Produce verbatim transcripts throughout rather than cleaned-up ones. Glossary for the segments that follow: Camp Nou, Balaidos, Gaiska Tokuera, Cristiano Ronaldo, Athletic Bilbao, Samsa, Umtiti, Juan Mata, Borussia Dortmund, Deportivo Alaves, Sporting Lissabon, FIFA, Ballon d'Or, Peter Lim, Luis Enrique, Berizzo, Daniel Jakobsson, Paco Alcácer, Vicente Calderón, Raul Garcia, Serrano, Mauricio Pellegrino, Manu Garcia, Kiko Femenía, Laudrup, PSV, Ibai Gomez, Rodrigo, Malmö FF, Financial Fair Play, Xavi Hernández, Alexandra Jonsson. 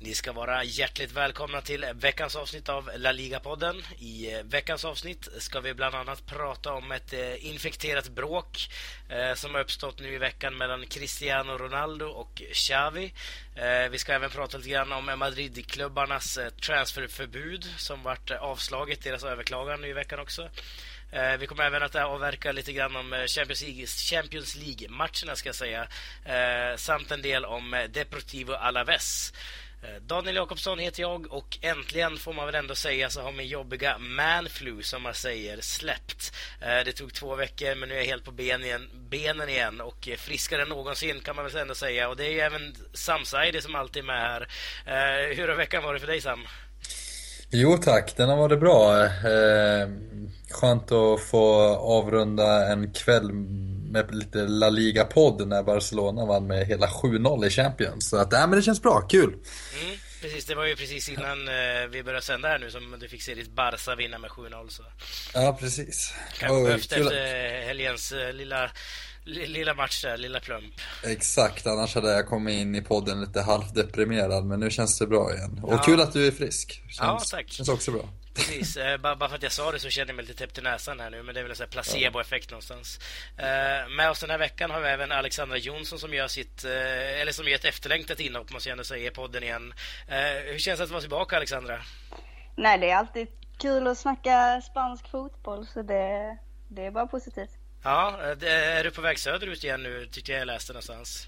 Ni ska vara hjärtligt välkomna till veckans avsnitt av La Liga-podden. I veckans avsnitt ska vi bland annat prata om ett infekterat bråk som har uppstått nu i veckan mellan Cristiano Ronaldo och Xavi. Vi ska även prata lite grann om Madrid-klubbarnas transferförbud som varit avslaget, deras överklagan nu i veckan också. Vi kommer även att avverka lite grann om Champions League-matcherna ska jag säga, samt en del om Deportivo Alaves. Daniel Jakobsson heter jag och äntligen får man väl ändå säga så har min jobbiga manflu som man säger släppt. Det tog två veckor men nu är jag helt på ben igen, benen igen och friskare än någonsin kan man väl ändå säga. Och det är ju även Samsa det som alltid är med här. Hur har veckan varit för dig, Sam? Jo tack, den har varit bra. Eh, skönt att få avrunda en kväll med lite La Liga-podd när Barcelona vann med hela sju noll i Champions. Så att, äh, men det känns bra, kul. Mm, precis, det var ju precis innan eh, vi började sända här nu som du fick se ditt Barca vinna med sju noll. Så. Ja, precis. Kanske behövt efter helgens eh, lilla... Lilla match där, lilla plump. Exakt, annars hade jag kommit in i podden lite halvdeprimerad. Men nu känns det bra igen. Och ja. Kul att du är frisk. Känns, ja, tack. Känns också bra. Precis, bara för att jag sa det så känner jag mig lite täppt i näsan här nu. Men det är väl en sån här placeboeffekt någonstans. Med oss den här veckan har vi även Alexandra Jonsson som gör sitt, eller som gör ett efterlängtat inhopp, måste jag ändå säga, i podden igen. Hur känns det att vara tillbaka, Alexandra? Nej, det är alltid kul att snacka spansk fotboll. Så det, det är bara positivt. Ja, är du på väg söderut igen nu, tyckte jag jag läste någonstans.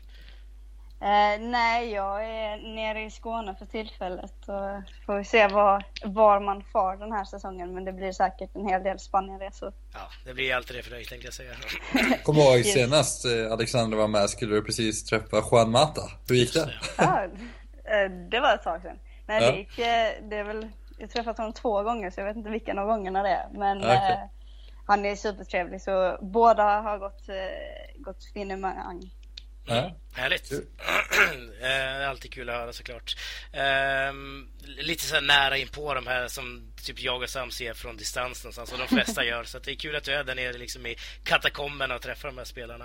Eh, nej, jag är nere i Skåne för tillfället och får se var, var man far den här säsongen. Men det blir säkert en hel del Spanienresor. Ja, det blir alltid det för dig, tänkte jag säga. Kommer ihåg senast Alexander var med skulle du precis träffa Juan Mata. Hur gick det? Ja, det var ett tag sedan. Nej, ja. det gick, det är väl, jag träffade honom två gånger så jag vet inte vilken av gångerna det är. Men... Ja, okay. eh, Han är supertrevlig, så båda har gått, gått finemang. Mm. Härligt. Äh, alltid kul att höra såklart. Ehm, lite så här nära in på de här som typ jag och Sam ser från distans någonstans och de flesta gör. Så att det är kul att du är där nere liksom i katakomberna och träffar de här spelarna.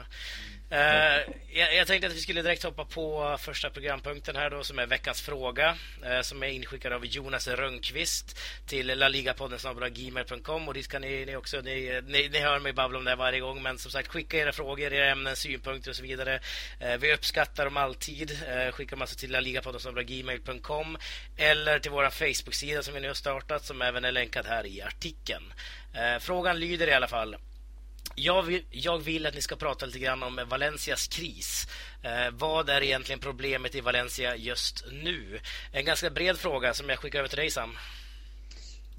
Ehm, jag, jag tänkte att vi skulle direkt hoppa på första programpunkten här då som är veckans fråga. Eh, som är inskickad av Jonas Rönnqvist till laliga podden snabel-a gmail punkt com och det kan ni, ni också, ni, ni, ni hör mig babbla om det varje gång. Men som sagt, skicka era frågor, era ämnen, synpunkter och så vidare. Vi uppskattar dem alltid. Skicka massa till laliga podden snabel-a gmail punkt com eller till vår Facebook-sida som vi nu har startat som även är länkad här i artikeln. Frågan lyder i alla fall: Jag vill, jag vill att ni ska prata lite grann om Valencias kris. Eh, vad är egentligen problemet i Valencia just nu? En ganska bred fråga som jag skickar över till dig, Sam.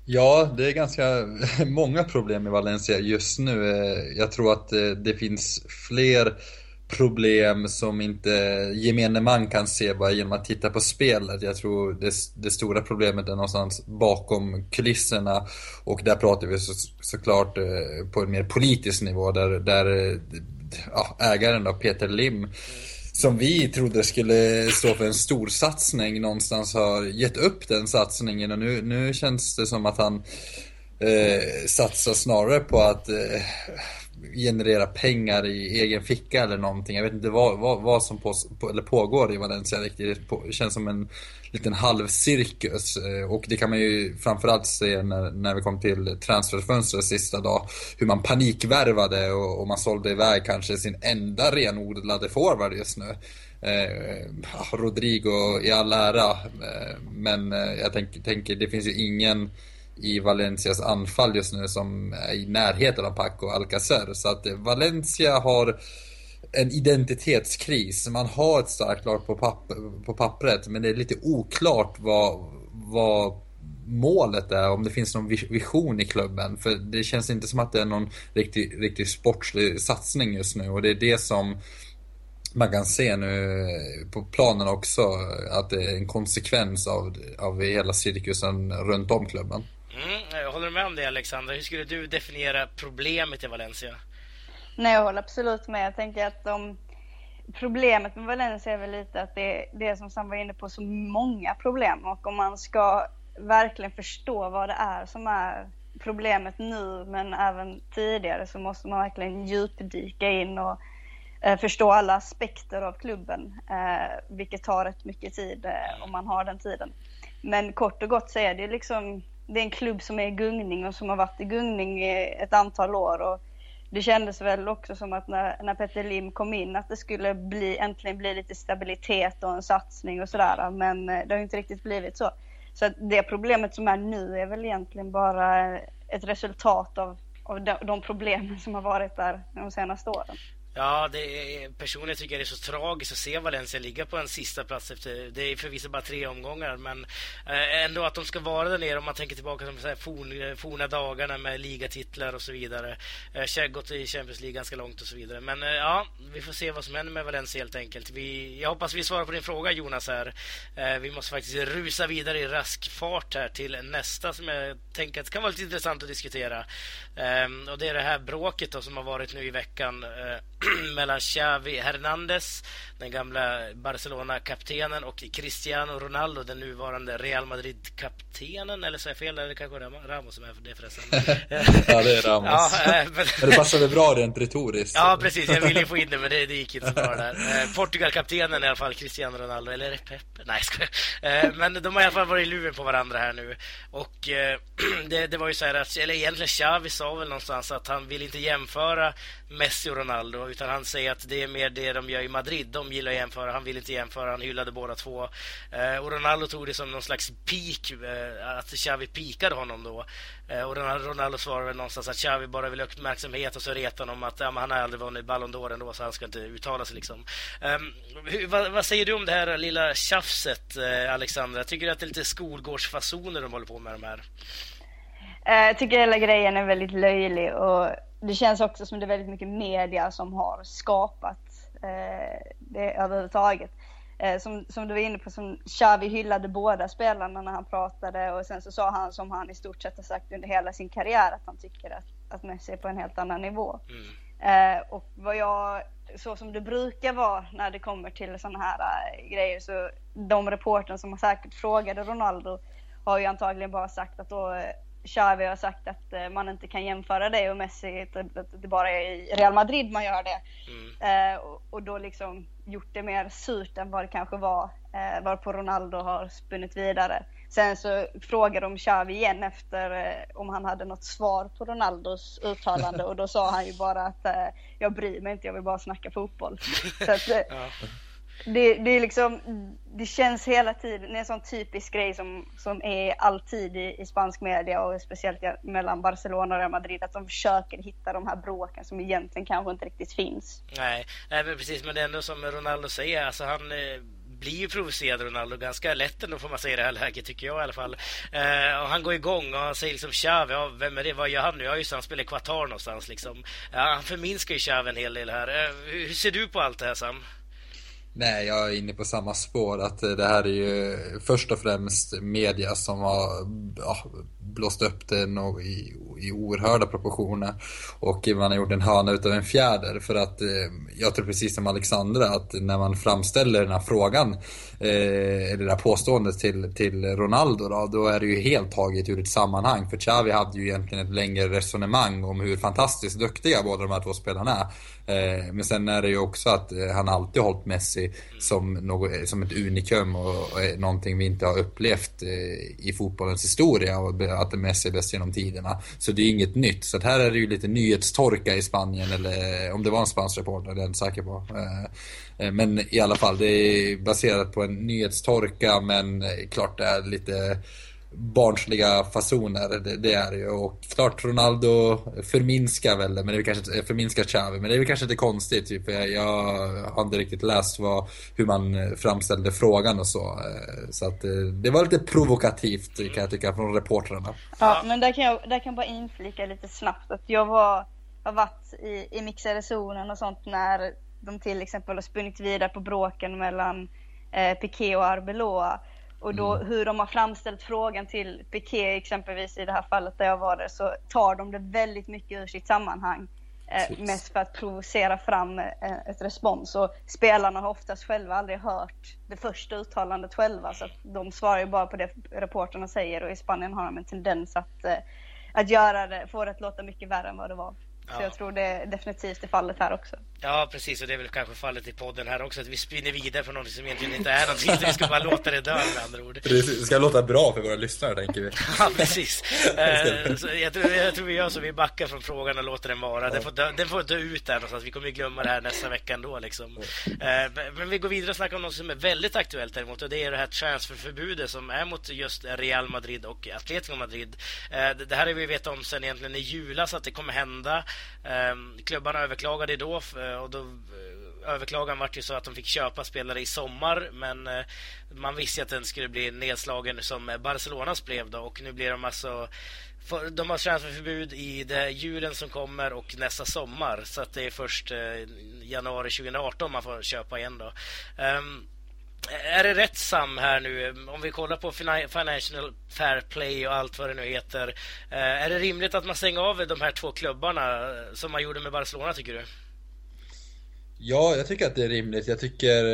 Ja, det är ganska många problem i Valencia just nu. Jag tror att det finns fler problem som inte gemene man kan se bara genom att titta på spelet. Jag tror det, det stora problemet är någonstans bakom kulisserna och där pratar vi så, såklart på en mer politisk nivå där, där ja, ägaren då, Peter Lim, som vi trodde skulle stå för en stor satsning, någonstans har gett upp den satsningen och nu, nu känns det som att han eh, satsar snarare på att eh, generera pengar i egen ficka eller någonting. Jag vet inte vad, vad, vad som på, på, eller pågår i Valencia riktigt. Det känns som en liten halvcirkus och det kan man ju framförallt se när, när vi kom till transferfönstret sista dag, hur man panikvärvade och, och man sålde iväg kanske sin enda renodlade forward just nu. Eh, Rodrigo i all ära, eh, men jag tänker tänk, det finns ju ingen i Valencias anfall just nu som är i närheten av Paco Alcácer. Så att Valencia har en identitetskris. Man har ett starkt lag på, papp- på pappret, men det är lite oklart vad, vad målet är, om det finns någon vision i klubben. För det känns inte som att det är någon riktig, riktig sportslig satsning just nu. Och det är det som man kan se nu på planen också, att det är en konsekvens av, av hela cirkusen runt om klubben. Mm, jag håller med om det, Alexandra. Hur skulle du definiera problemet i Valencia? Nej, jag håller absolut med. Jag tänker att de problemet med Valencia är väl lite att det, det är som Sam var inne på, så många problem. Och om man ska verkligen förstå vad det är som är problemet nu men även tidigare, så måste man verkligen djupdyka in och eh, förstå alla aspekter av klubben, eh, vilket tar rätt mycket tid eh, om man har den tiden. Men kort och gott så är det liksom, det är en klubb som är i gungning och som har varit i gungning i ett antal år. Och det kändes väl också som att när, när Peter Lim kom in, att det skulle bli, äntligen bli lite stabilitet och en satsning och sådär. Men det har ju inte riktigt blivit så. Så det problemet som är nu är väl egentligen bara ett resultat av, av de problem som har varit där de senaste åren. Ja, det är, personligen tycker jag det är så tragiskt att se Valencia ligga på en sista plats efter, det är förvisso bara tre omgångar, men ändå att de ska vara där nere, om man tänker tillbaka till de så här forn, forna dagarna med ligatitlar och så vidare, gått i Champions League ganska långt och så vidare. Men ja, vi får se vad som händer med Valencia helt enkelt. Vi, jag hoppas vi svarar på din fråga, Jonas, här. Vi måste faktiskt rusa vidare i rask fart här till nästa som jag tänker att kan vara lite intressant att diskutera, och det är det här bråket då, som har varit nu i veckan mellan Xavi Hernández, den gamla Barcelona-kaptenen, och Cristiano Ronaldo, den nuvarande Real Madrid-kaptenen. Eller så är jag fel, eller kanske Ramos som är för det förresten. Ja, det är Ramos. Ja, men... men det passade bra rent retoriskt. Ja, precis, jag ville ju få in det, men det, det gick inte så bra där. Portugal-kaptenen i alla fall, Cristiano Ronaldo. Eller är det Pepe? Nej, ska jag... Men de har i alla fall varit i luven på varandra här nu. Och det, det var ju så här att, eller egentligen Xavi sa väl någonstans att han vill inte jämföra Messi och Ronaldo, utan han säger att det är mer det de gör i Madrid. De gillar att jämföra, han vill inte jämföra, han hyllade båda två. Eh, och Ronaldo tog det som någon slags peak, eh, att Xavi pikade honom då. Eh, och Ronaldo svarade väl någonstans att Xavi bara vill ha uppmärksamhet, och så retade honom att ja, han har aldrig vunnit Ballon d'Or ändå, så han ska inte uttala sig liksom. Eh, hur, vad, vad säger du om det här lilla tjafset, eh, Alexandra? Jag tycker att det är lite skolgårdsfasoner de håller på med de här. Jag tycker hela grejen är väldigt löjlig, och det känns också som det är väldigt mycket media som har skapat eh, det överhuvudtaget. Eh, som, som du var inne på, som Xavi hyllade båda spelarna när han pratade, och sen så sa han som han i stort sett har sagt under hela sin karriär, att han tycker att, att Messi är på en helt annan nivå. Mm. Eh, och vad jag, så som det brukar vara när det kommer till sådana här äh, grejer, så de reportern som säkert frågade Ronaldo har ju antagligen bara sagt att då... Xavi har sagt att man inte kan jämföra det och Messi, att det bara är i Real Madrid man gör det. Mm. eh, och, och då liksom gjort det mer surt än vad det kanske var, eh, varpå Ronaldo har spunnit vidare. Sen så frågade de Xavi igen efter eh, om han hade något svar på Ronaldos uttalande, och då sa han ju bara att eh, jag bryr mig inte, jag vill bara snacka fotboll. Så att, eh, ja. Det, det, är liksom, det känns hela tiden, det är en sån typisk grej som, som är alltid i, i spansk media, och speciellt mellan Barcelona och Real Madrid, att de försöker hitta de här bråken som egentligen kanske inte riktigt finns. Nej, nej men precis, men det är ändå som Ronaldo säger, alltså han... Eh... blir ju provocerad Ronaldo ganska lätt ändå, får man säga, det här läget tycker jag i alla fall. Eh, och han går igång och han säger liksom Xavi, ja, vem är det, vad gör han nu? Ja just, han spelar i Qatar någonstans liksom. Ja, han förminskar ju Xavi en hel del här. Eh, hur ser du på allt det här, Sam? Nej, jag är inne på samma spår, att det här är ju först och främst media som har ja, blåst upp den och i, i oerhörda proportioner, och man har gjort en höna utav en fjäder, för att jag tror precis som Alexandra att när man framställer den här frågan eller det där påståendet till, till Ronaldo då, då är det ju helt taget ur ett sammanhang, för Xavi hade ju egentligen ett längre resonemang om hur fantastiskt duktiga båda de här två spelarna är. Men sen är det ju också att han alltid har hållit Messi som, något, som ett unikum och, och någonting vi inte har upplevt i fotbollens historia, och att Messi är bäst genom tiderna. Så det är inget nytt, så här är det ju lite nyhetstorka i Spanien, eller om det var en spansk reporter, det är jag inte säker på. Men i alla fall, det är baserat på en nyhetstorka, men klart det är lite barnsliga fasoner, det, det är ju, och klart Ronaldo förminskar väl, men det är kanske förminskar Xavi, men det är väl kanske inte konstigt typ. jag, jag har inte riktigt läst vad, hur man framställde frågan och så, så att det var lite provokativt kan jag tycka från reportrarna. Ja, men där kan jag där kan jag bara inflika lite snabbt att jag var, har varit i, i mixade zonen och sånt när de till exempel har spunnit vidare på bråken mellan eh, Piqué och Arbeloa. Och då hur de har framställt frågan till Piqué exempelvis i det här fallet där jag var där, så tar de det väldigt mycket ur sitt sammanhang. Eh, mest för att provocera fram eh, ett respons. Och spelarna har oftast själva aldrig hört det första uttalandet själva, så att de svarar ju bara på det reporterna säger. Och i Spanien har de en tendens att, eh, att göra det, få det att låta mycket värre än vad det var. Ja. Så jag tror det är definitivt är fallet här också. Ja, precis, och det är väl kanske fallet i podden här också, att vi spinner vidare för något som egentligen inte är någonting. Vi ska bara låta det dö, med andra ord. Det ska låta bra för våra lyssnare, tänker vi. Ja, precis. uh, jag, tror, jag tror vi gör så, vi backar från frågan och låter den vara. Den får dö, den får dö ut här någonstans. Vi kommer glömma det här nästa vecka ändå liksom. uh, Men vi går vidare och snackar om något som är väldigt aktuellt däremot, och det är det här transferförbudet som är mot just Real Madrid och Atletico Madrid. uh, Det här är vi vet om sen egentligen i julas att det kommer hända. Klubbarna överklagade då, och då överklagan var ju så att de fick köpa spelare i sommar, men man visste att den skulle bli nedslagen som Barcelonas blev då, och nu blir de alltså för, de har transferförbud i det julen som kommer och nästa sommar, så att det är först januari tjugo arton man får köpa igen då. Um, Är det rätt Sam här nu? Om vi kollar på Financial Fair Play och allt vad det nu heter, är det rimligt att man stänger av de här två klubbarna som man gjorde med Barcelona, tycker du? Ja, jag tycker att det är rimligt. Jag tycker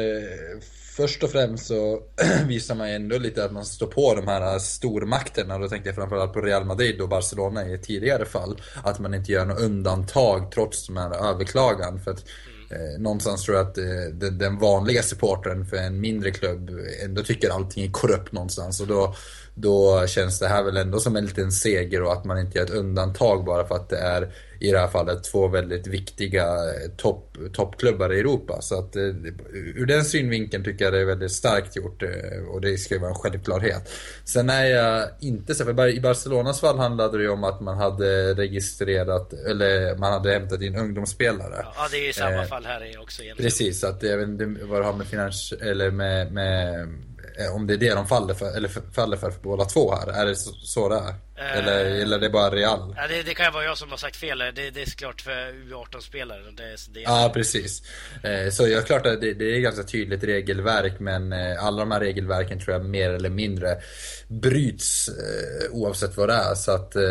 först och främst så visar man ändå lite att man står på de här stormakterna. Då tänkte jag framförallt på Real Madrid och Barcelona i tidigare fall, att man inte gör något undantag trots de här överklagan. För att Eh, någonstans tror jag att eh, den, den vanliga supportern för en mindre klubb ändå tycker allting är korrupt någonstans, och då, då känns det här väl ändå som en liten seger, och att man inte gör ett undantag bara för att det är i det här fallet två väldigt viktiga topp, toppklubbar i Europa. Så att eh, ur den synvinkeln tycker jag det är väldigt starkt gjort, eh, och det ska ju vara en självklarhet. Sen är jag inte så, för i Barcelonas fall handlade det ju om att man hade registrerat, eller man hade hämtat in ungdomsspelare. Ja, det är ju samma eh, fall här är också egentligen. Precis, att jag vet inte vad det har med finans, eller med, med om det är det de faller för, eller faller för, för båda två här. Är det så, så där? Eh, eller, eller är det bara Real? Eh, det, det kan ju vara jag som har sagt fel. Det, det är klart för U arton-spelare. Ja, ah, precis. Eh, så jag klart att det, det är ganska tydligt regelverk, men eh, alla de här regelverken tror jag mer eller mindre bryts eh, oavsett vad det är. Så att, eh,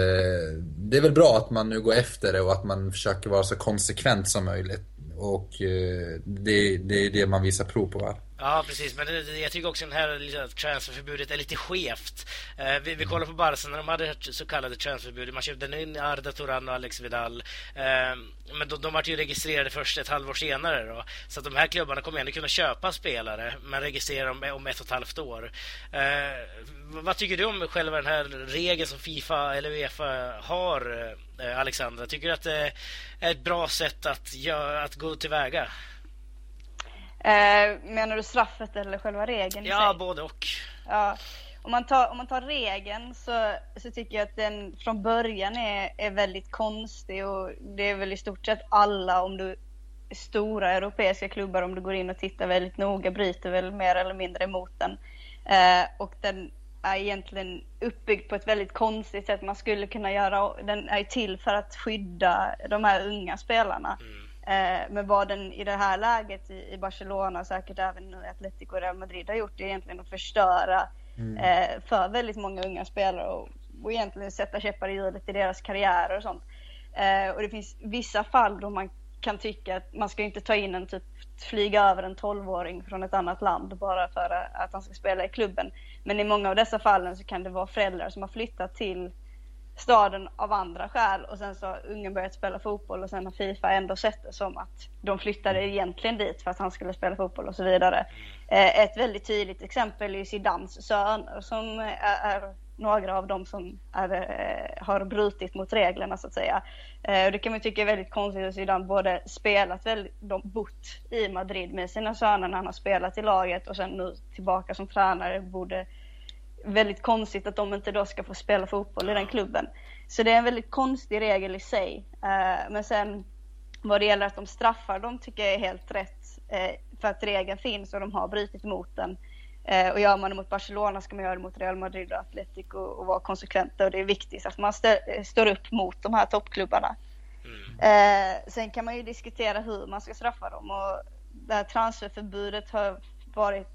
det är väl bra att man nu går efter det och att man försöker vara så konsekvent som möjligt. Och eh, det, det är det man visar prov på här. Ja, precis. Men det, det, jag tycker också att det här transferförbudet är lite skevt. Eh, vi vi kollar på Barca när de hade så kallade transferförbudet. Man köpte in Arda Turan och Alex Vidal. Eh, men de, de var ju registrerade först ett halvår senare då. Så att de här klubbarna kommer ändå kunna köpa spelare, men registrera dem om ett och ett halvt år. Eh, vad tycker du om själva den här regeln som FIFA eller UEFA har, eh, Alexandra? Tycker du att det är ett bra sätt att, göra, att gå tillväga? Eh, menar du straffet eller själva regeln? Ja, både och. Ja. Om man tar, om man tar regeln så, så tycker jag att den från början är, är väldigt konstig, och det är väl i stort sett alla, om du stora europeiska klubbar, om du går in och tittar väldigt noga, bryter väl mer eller mindre emot den. Eh, och den är egentligen uppbyggd på ett väldigt konstigt sätt. Man skulle kunna göra, den är till för att skydda de här unga spelarna. Mm. Men vad den i det här läget i Barcelona, säkert även Atletico och Real Madrid har gjort, det är egentligen att förstöra mm. för väldigt många unga spelare och, och egentligen sätta käppar i hjulet i deras karriärer och sånt. Och det finns vissa fall då man kan tycka att man ska inte ta in en typ, flyga över en tolvåring från ett annat land bara för att han ska spela i klubben. Men i många av dessa fallen så kan det vara föräldrar som har flyttat till staden av andra skäl, och sen så har ungen börjat spela fotboll, och sen har FIFA ändå sett det som att de flyttade egentligen dit för att han skulle spela fotboll och så vidare. Ett väldigt tydligt exempel är Zidans söner, som är några av dem som är, har brutit mot reglerna så att säga. Och det kan man tycka är väldigt konstigt, att Zidane både spelat väldigt, de bott i Madrid med sina söner när han har spelat i laget, och sen nu tillbaka som tränare, borde väldigt konstigt att de inte då ska få spela fotboll i den klubben. Så det är en väldigt konstig regel i sig. Men sen vad det gäller att de straffar, de tycker jag är helt rätt, för att regeln finns och de har brutit mot den. Och gör man det mot Barcelona ska man göra det mot Real Madrid och Atletico, och vara konsekventa, och det är viktigt att man st- står upp mot de här toppklubbarna. Mm. Sen kan man ju diskutera hur man ska straffa dem, och det här transferförbudet har varit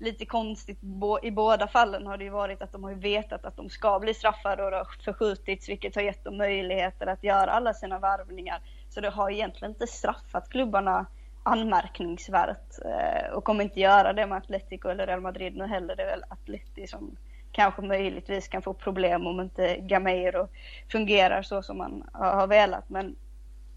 lite konstigt. I båda fallen har det ju varit att de har vetat att de ska bli straffade och förskjutits, vilket har gett dem möjligheter att göra alla sina värvningar. Så det har egentligen inte straffat klubbarna anmärkningsvärt, eh, och kommer inte göra det med Atletico eller Real Madrid nu heller. Det är väl Atleti som kanske möjligtvis kan få problem om inte Gameiro fungerar så som man har velat. Men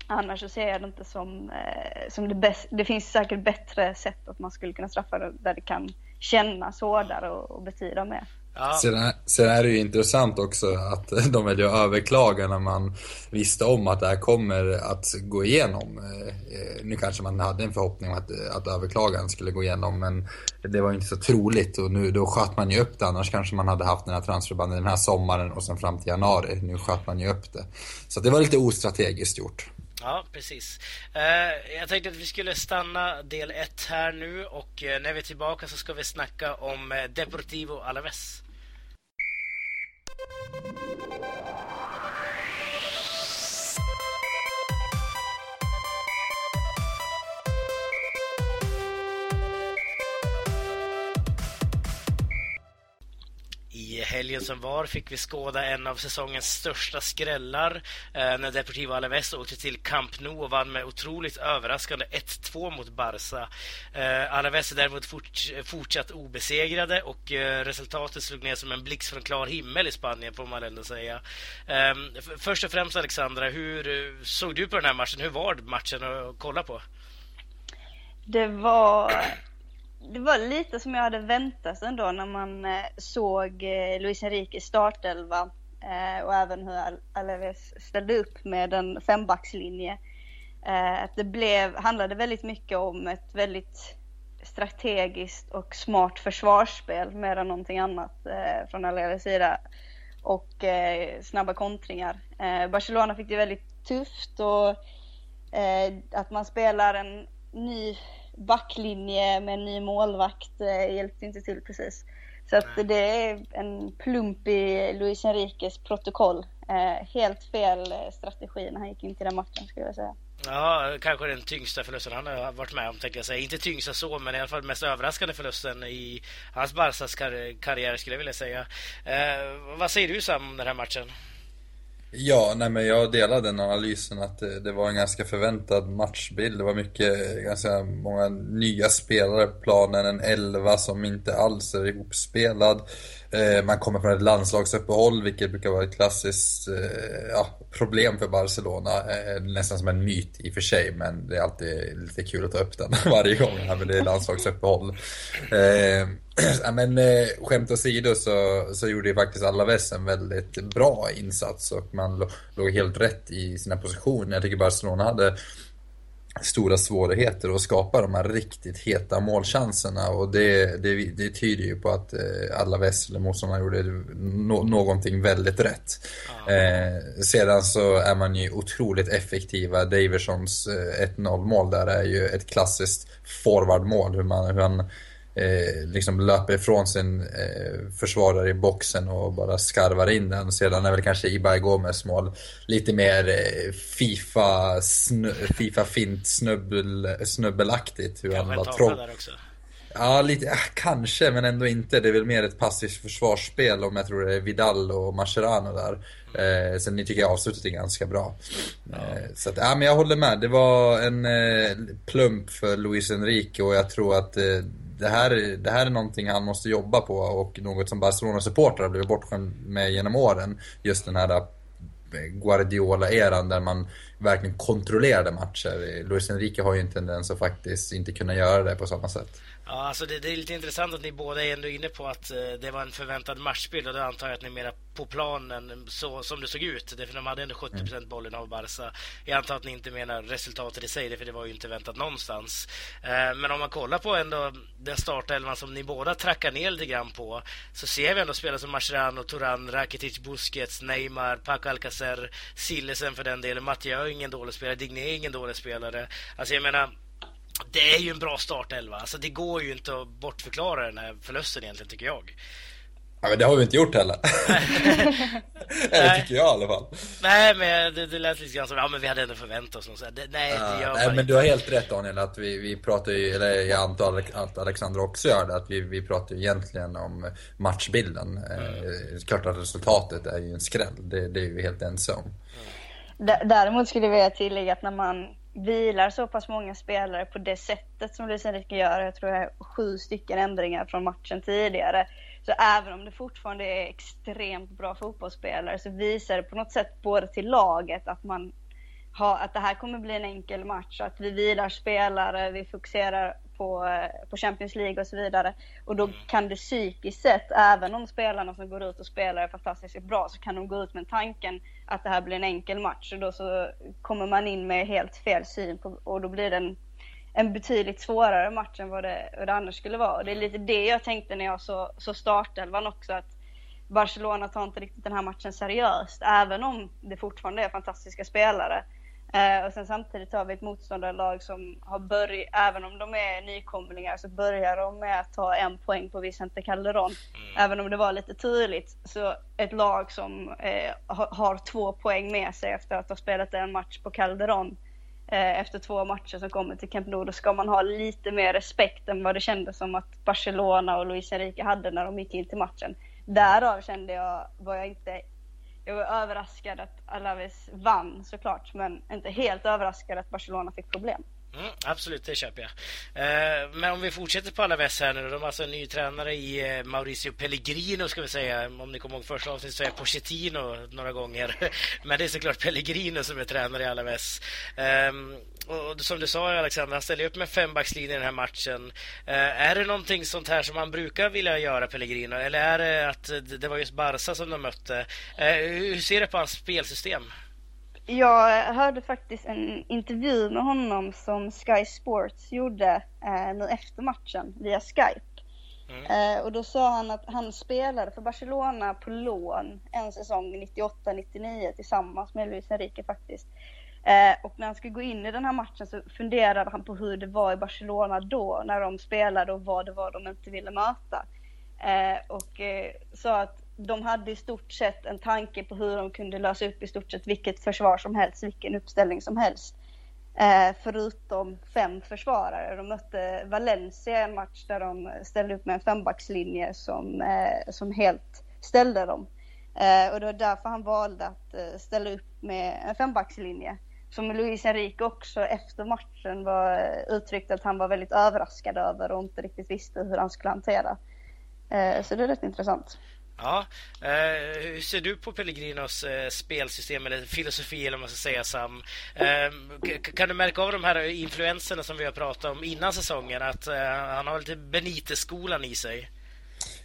annars så ser jag det inte som, eh, som det bästa. Det finns säkert bättre sätt att man skulle kunna straffa det, där det kan kännas hårdare och, och betyda mer. Ja. Sedan, sedan är det ju intressant också att de vill ju överklaga när man visste om att det här kommer att gå igenom. Nu kanske man hade en förhoppning om att, att överklagan skulle gå igenom, men det var ju inte så troligt, och nu, då sköt man ju upp det. Annars kanske man hade haft den här transferbanden den här sommaren och sen fram till januari. Nu sköt man ju upp det. Så det var lite ostrategiskt gjort. Ja, precis. Jag tänkte att vi skulle stanna del ett här nu, och när vi är tillbaka så ska vi snacka om Deportivo Alaves. I helgen som var fick vi skåda en av säsongens största skrällar eh, när Deportivo Alaves åkte till Camp Nou och vann med otroligt överraskande ett två mot Barca. Eh, Alaves är däremot fort, fortsatt obesegrade, och eh, resultatet slog ner som en blixt från klar himmel i Spanien, får man ändå säga. Eh, först och främst, Alexandra, hur såg du på den här matchen? Hur var matchen att kolla på? Det var... Det var lite som jag hade väntat sig ändå när man såg Luis Enrique startelva och även hur Alaves ställde upp med en fembackslinje. Det blev, handlade väldigt mycket om ett väldigt strategiskt och smart försvarsspel mer än någonting annat från Alaves sida, och snabba kontringar. Barcelona fick det väldigt tufft, och att man spelar en ny backlinje med en ny målvakt eh, hjälpte inte till precis. Så att det är en plump i Luis Enriques protokoll. Eh, helt fel strategi när han gick in till den matchen, skulle jag säga. Ja, kanske den tyngsta förlusten han har varit med om, tänker jag säga. Inte tyngsta så, men i alla fall mest överraskande förlusten i hans Barsas kar- karriär, skulle jag vilja säga. Eh, vad säger du, Sam, om den här matchen? Ja, nej, men jag delade den analysen att det, det var en ganska förväntad matchbild. Det var mycket, ganska många nya spelare på planen, en elva som inte alls är ihopspelad. Eh, man kommer från ett landslagsuppehåll, vilket brukar vara ett klassiskt eh, ja, problem för Barcelona. Eh, nästan som en myt i och för sig, men det är alltid lite kul att ta upp den varje gång när det är landslagsuppehåll. Eh, men eh, skämt åsido så, så gjorde ju faktiskt Alaves en väldigt bra insats, och man lo- låg helt rätt i sina positioner. Jag tycker Barcelona hade stora svårigheter att skapa de här riktigt heta målchanserna, och det, det, det tyder ju på att eh, Alaves eller motståndarna gjorde no- någonting väldigt rätt. Eh, sedan så är man ju otroligt effektiva. Davidsons eh, ett noll-mål där är ju ett klassiskt forwardmål, hur man hur han Eh, liksom löper ifrån sin eh, försvarare i boxen och bara skarvar in den. Sedan är väl kanske Ibai Gomes mål lite mer eh, FIFA snu- FIFA fint snubbel- snubbelaktigt, hur han var trång. Ja, lite, ja, kanske, men ändå inte. Det är väl mer ett passivt försvarsspel, om jag tror det är Vidal och Mascherano där. Eh, sen tycker jag avslutet är ganska bra. Ja. Eh, så att, ja, men jag håller med. Det var en eh, plump för Luis Enrique, och jag tror att eh, det, här, det här är någonting han måste jobba på, och något som Barcelona-supportrar blev bortskämd med genom åren. Just den här Guardiola-eran där man verkligen kontrollerade matcher. Luis Enrique har ju en tendens att faktiskt inte kunna göra det på samma sätt. Ja, alltså det, det är lite intressant att ni båda är ändå inne på att eh, det var en förväntad matchbild, och då antar jag att ni är mera på planen så som det såg ut. Det är för de hade ändå sjuttio procent bollen av Barca. Jag antar att ni inte menar resultatet i sig, för det var ju inte väntat någonstans. Eh, men om man kollar på ändå den startelvan som ni båda trackar ner lite grann på, så ser vi ändå spelare som Mascherano, Turan, Rakitic, Busquets, Neymar, Paco Alcácer, Sillesen för den delen, Mathieu, ingen dålig spelare, Digné, ingen dålig spelare. Alltså jag menar, det är ju en bra startelva. Alltså det går ju inte att bortförklara den här förlusten egentligen, tycker jag. Ja, men det har vi inte gjort heller. Eller tycker jag i alla fall. Nej, men det, det lät lite grann som, ja, men vi hade ändå förväntat oss något så här. Det, nej, det gör uh, nej, men inte. Du har helt rätt, Daniel, att vi, vi pratar ju, eller jag antar att Alexander också gör det, att vi, vi pratar ju egentligen om matchbilden. Mm. Eh, klart att resultatet är ju en skräll. Det, det är ju helt ensam. Mm. D- däremot skulle jag vilja tillägga att när man vilar så pass många spelare på det sättet som Luis Enrique gör, jag tror det är sju stycken ändringar från matchen tidigare, så även om det fortfarande är extremt bra fotbollsspelare så visar det på något sätt både till laget att man har, att det här kommer bli en enkel match, att vi vilar spelare, vi fokuserar på, på Champions League och så vidare, och då kan det psykiskt sett, även om spelarna som går ut och spelar är fantastiskt bra, så kan de gå ut med tanken att det här blir en enkel match, och då så kommer man in med helt fel syn på, och då blir det en, en betydligt svårare match än vad det, vad det annars skulle vara. Och det är lite det jag tänkte när jag så, så startelvan också, att Barcelona tar inte riktigt den här matchen seriöst, även om det fortfarande är fantastiska spelare. Och sen samtidigt har vi ett motståndarlag som har börjat, även om de är nykomlingar, så börjar de med att ta en poäng på Vicente Calderón. Mm. Även om det var lite tydligt, så ett lag som eh, har två poäng med sig efter att ha spelat en match på Calderón, eh, efter två matcher som kommer till Camp Nou, då ska man ha lite mer respekt än vad det kändes som att Barcelona och Luis Enrique hade när de gick in till matchen. Därav kände jag, var jag inte... Jag var överraskad att Alaves vann såklart, men inte helt överraskad att Barcelona fick problem. Mm, absolut, det köper jag. Eh, men om vi fortsätter på Alaves här nu, de har alltså en ny tränare i Mauricio Pellegrino, ska vi säga. Om ni kommer ihåg första avsnittet så är Pochettino några gånger. Men det är såklart Pellegrino som är tränare i Alaves. Eh, och som du sa, Alexander, han ställer upp med fembackslinjen i den här matchen. Eh, är det någonting sånt här som han brukar vilja göra, Pellegrino? Eller är det att det var just Barca som de mötte? Eh, hur ser det på hans spelsystem? Jag hörde faktiskt en intervju med honom som Sky Sports gjorde eh, nu efter matchen via Skype. Mm. Eh, och då sa han att han spelade för Barcelona på lån en säsong nittioåtta nittionio tillsammans med Luis Enrique faktiskt. Eh, och när han skulle gå in i den här matchen så funderade han på hur det var i Barcelona då när de spelade och vad det var de inte ville möta. Eh, och eh, sa att de hade i stort sett en tanke på hur de kunde lösa upp i stort sett vilket försvar som helst, vilken uppställning som helst. Eh, förutom fem försvarare. De mötte Valencia i en match där de ställde upp med en fembackslinje som, eh, som helt ställde dem. Eh, och det var därför han valde att ställa upp med en fembackslinje. Som Luis Enrique också efter matchen var uttryckt att han var väldigt överraskad över och inte riktigt visste hur han skulle hantera. Eh, så det är rätt intressant. Ja, eh, hur ser du på Pellegrinos eh, spelsystem eller filosofi, eller om man ska säga, Sam? Eh, k- kan du märka av de här influenserna som vi har pratat om innan säsongen, att eh, han har lite Benitez-skolan i sig?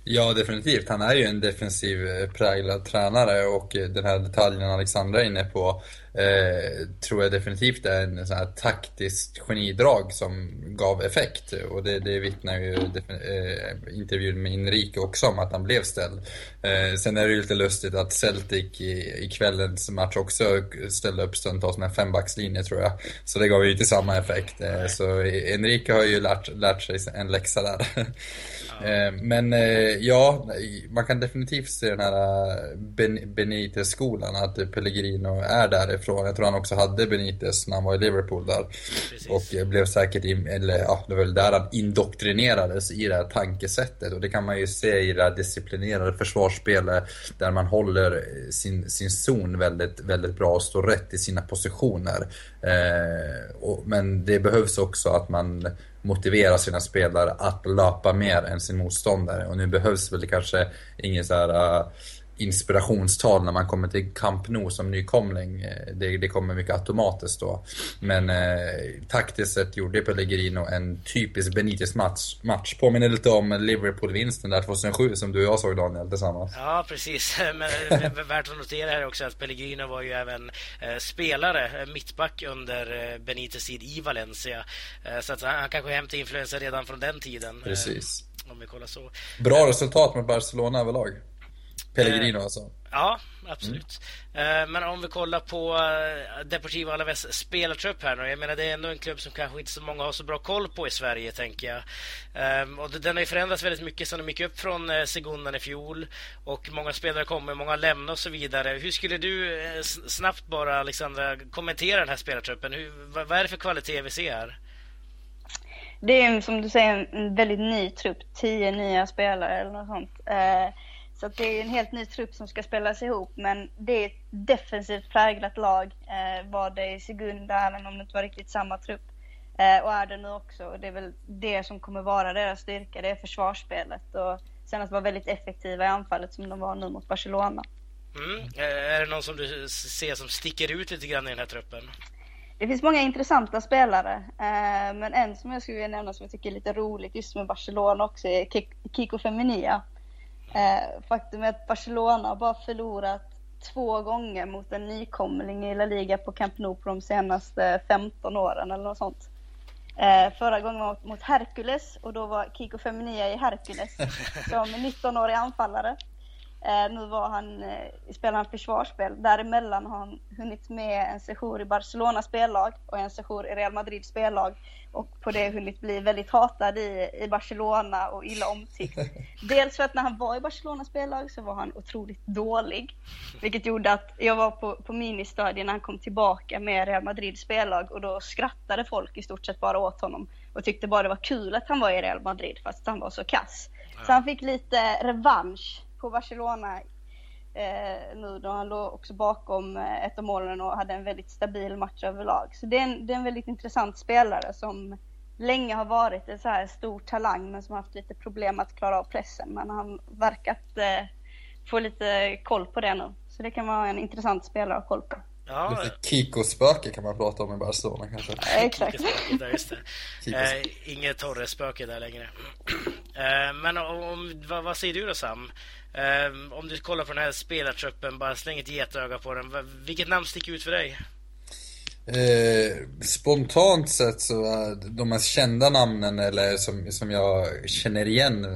Ja, definitivt. Han är ju en defensiv präglad tränare, och den här detaljen Alexandra är inne på eh, tror jag definitivt är en sån här taktisk genidrag som gav effekt, och det, det vittnar ju eh, intervjun med Enrique också om, att han blev ställd. Eh, sen är det ju lite lustigt att Celtic i, i kvällens match också ställde upp stundtals med en fembackslinje, tror jag, så det gav ju inte samma effekt. Eh, så Enrique har ju lärt, lärt sig en läxa där. eh, men eh, Ja, man kan definitivt se den här Benitez-skolan, att Pellegrino är därifrån. Jag tror han också hade Benitez när han var i Liverpool där. Precis. Och blev säkert in, eller ja, det var väl där han indoktrinerades i det här tankesättet, och det kan man ju se i det här disciplinerade försvarsspelet där man håller sin, sin zon väldigt, väldigt bra och står rätt i sina positioner. Eh, och, men det behövs också att man motivera sina spelare att löpa mer än sin motståndare, och nu behövs väl kanske ingen så här uh, inspirationstal när man kommer till Camp Nou som nykomling. Det, det kommer mycket automatiskt då, men uh, taktiskt sett gjorde Pellegrino en typisk Benitez match, match. Påminner lite om Liverpool-vinsten där tjugohundrasju som du och jag såg, Daniel, tillsammans. Ja, precis, men värt att notera här också att Pellegrino var ju även eh, spelare, mittback under eh, Benitez tid i Valencia, eh, så att han, han kanske hämtade influenser redan från den tiden. Precis. Eh, om vi kollar så. Bra resultat med Barcelona överlag. Pellegrino eh, alltså. Ja, absolut. Mm. Eh, men om vi kollar på Deportivo Alaves spelartrupp här nu. Jag menar, det är ändå en klubb som kanske inte så många har så bra koll på i Sverige, tänker jag. Eh, och den har ju förändrats väldigt mycket sedan de gick upp från eh, Segundan i fjol. Och många spelare kommer, många lämnar och så vidare. Hur skulle du eh, snabbt bara, Alexandra, kommentera den här spelartruppen? Hur, vad, vad är det för kvalitet vi ser här? Det är, som du säger, en väldigt ny trupp. Tio nya spelare eller något sånt. Eh, Så att det är en helt ny trupp som ska spelas ihop. Men det är ett defensivt präglat lag. Eh, var det i Segunda även om det inte var riktigt samma trupp. Eh, och är det nu också. Och det är väl det som kommer vara deras styrka. Det är försvarsspelet. Och sen att vara väldigt effektiva i anfallet som de var nu mot Barcelona. Mm. Är det någon som du ser som sticker ut lite grann i den här truppen? Det finns många intressanta spelare. Eh, men en som jag skulle vilja nämna som jag tycker är lite roligt just med Barcelona också är Kiko Femenía. Eh, faktum är att Barcelona har bara förlorat två gånger mot en nykomling i La Liga på Camp Nou på de senaste femton åren eller något sånt. Eh, förra gången var mot Hercules och då var Kiko Femenía i Hercules som nitton-årig anfallare. Eh, nu var han, eh, spelar han försvarsspel. Däremellan har han hunnit med en sejour i Barcelona spellag och en sejour i Real Madrid spellag. Och på det hunnit bli väldigt hatad i, i Barcelona och illa omtyckt. Dels för att när han var i Barcelona spellag så var han otroligt dålig. Vilket gjorde att jag var på, på ministadien när han kom tillbaka med Real Madrid spellag. Och då skrattade folk i stort sett bara åt honom. Och tyckte bara det var kul att han var i Real Madrid fast han var så kass. Så han fick lite revansch på Barcelona eh, nu då han låg också bakom eh, ett av målen och hade en väldigt stabil match överlag. Så det är en, det är en väldigt intressant spelare som länge har varit en så här stor talang men som har haft lite problem att klara av pressen. Men han verkat eh, få lite koll på det nu. Så det kan vara en intressant spelare att ha koll på. Ja. Lite Kiko-spöke kan man prata om i Barcelona kanske. Ja, exakt. Där, just det. Eh, inget Torres-spöke där längre. eh, men om, vad, vad säger du då, Sam? Eh, om du kollar på den här spelartruppen, bara släng ett getöga på den. Vilket namn sticker ut för dig? Eh, spontant sett så de mest kända namnen eller som, som jag känner igen,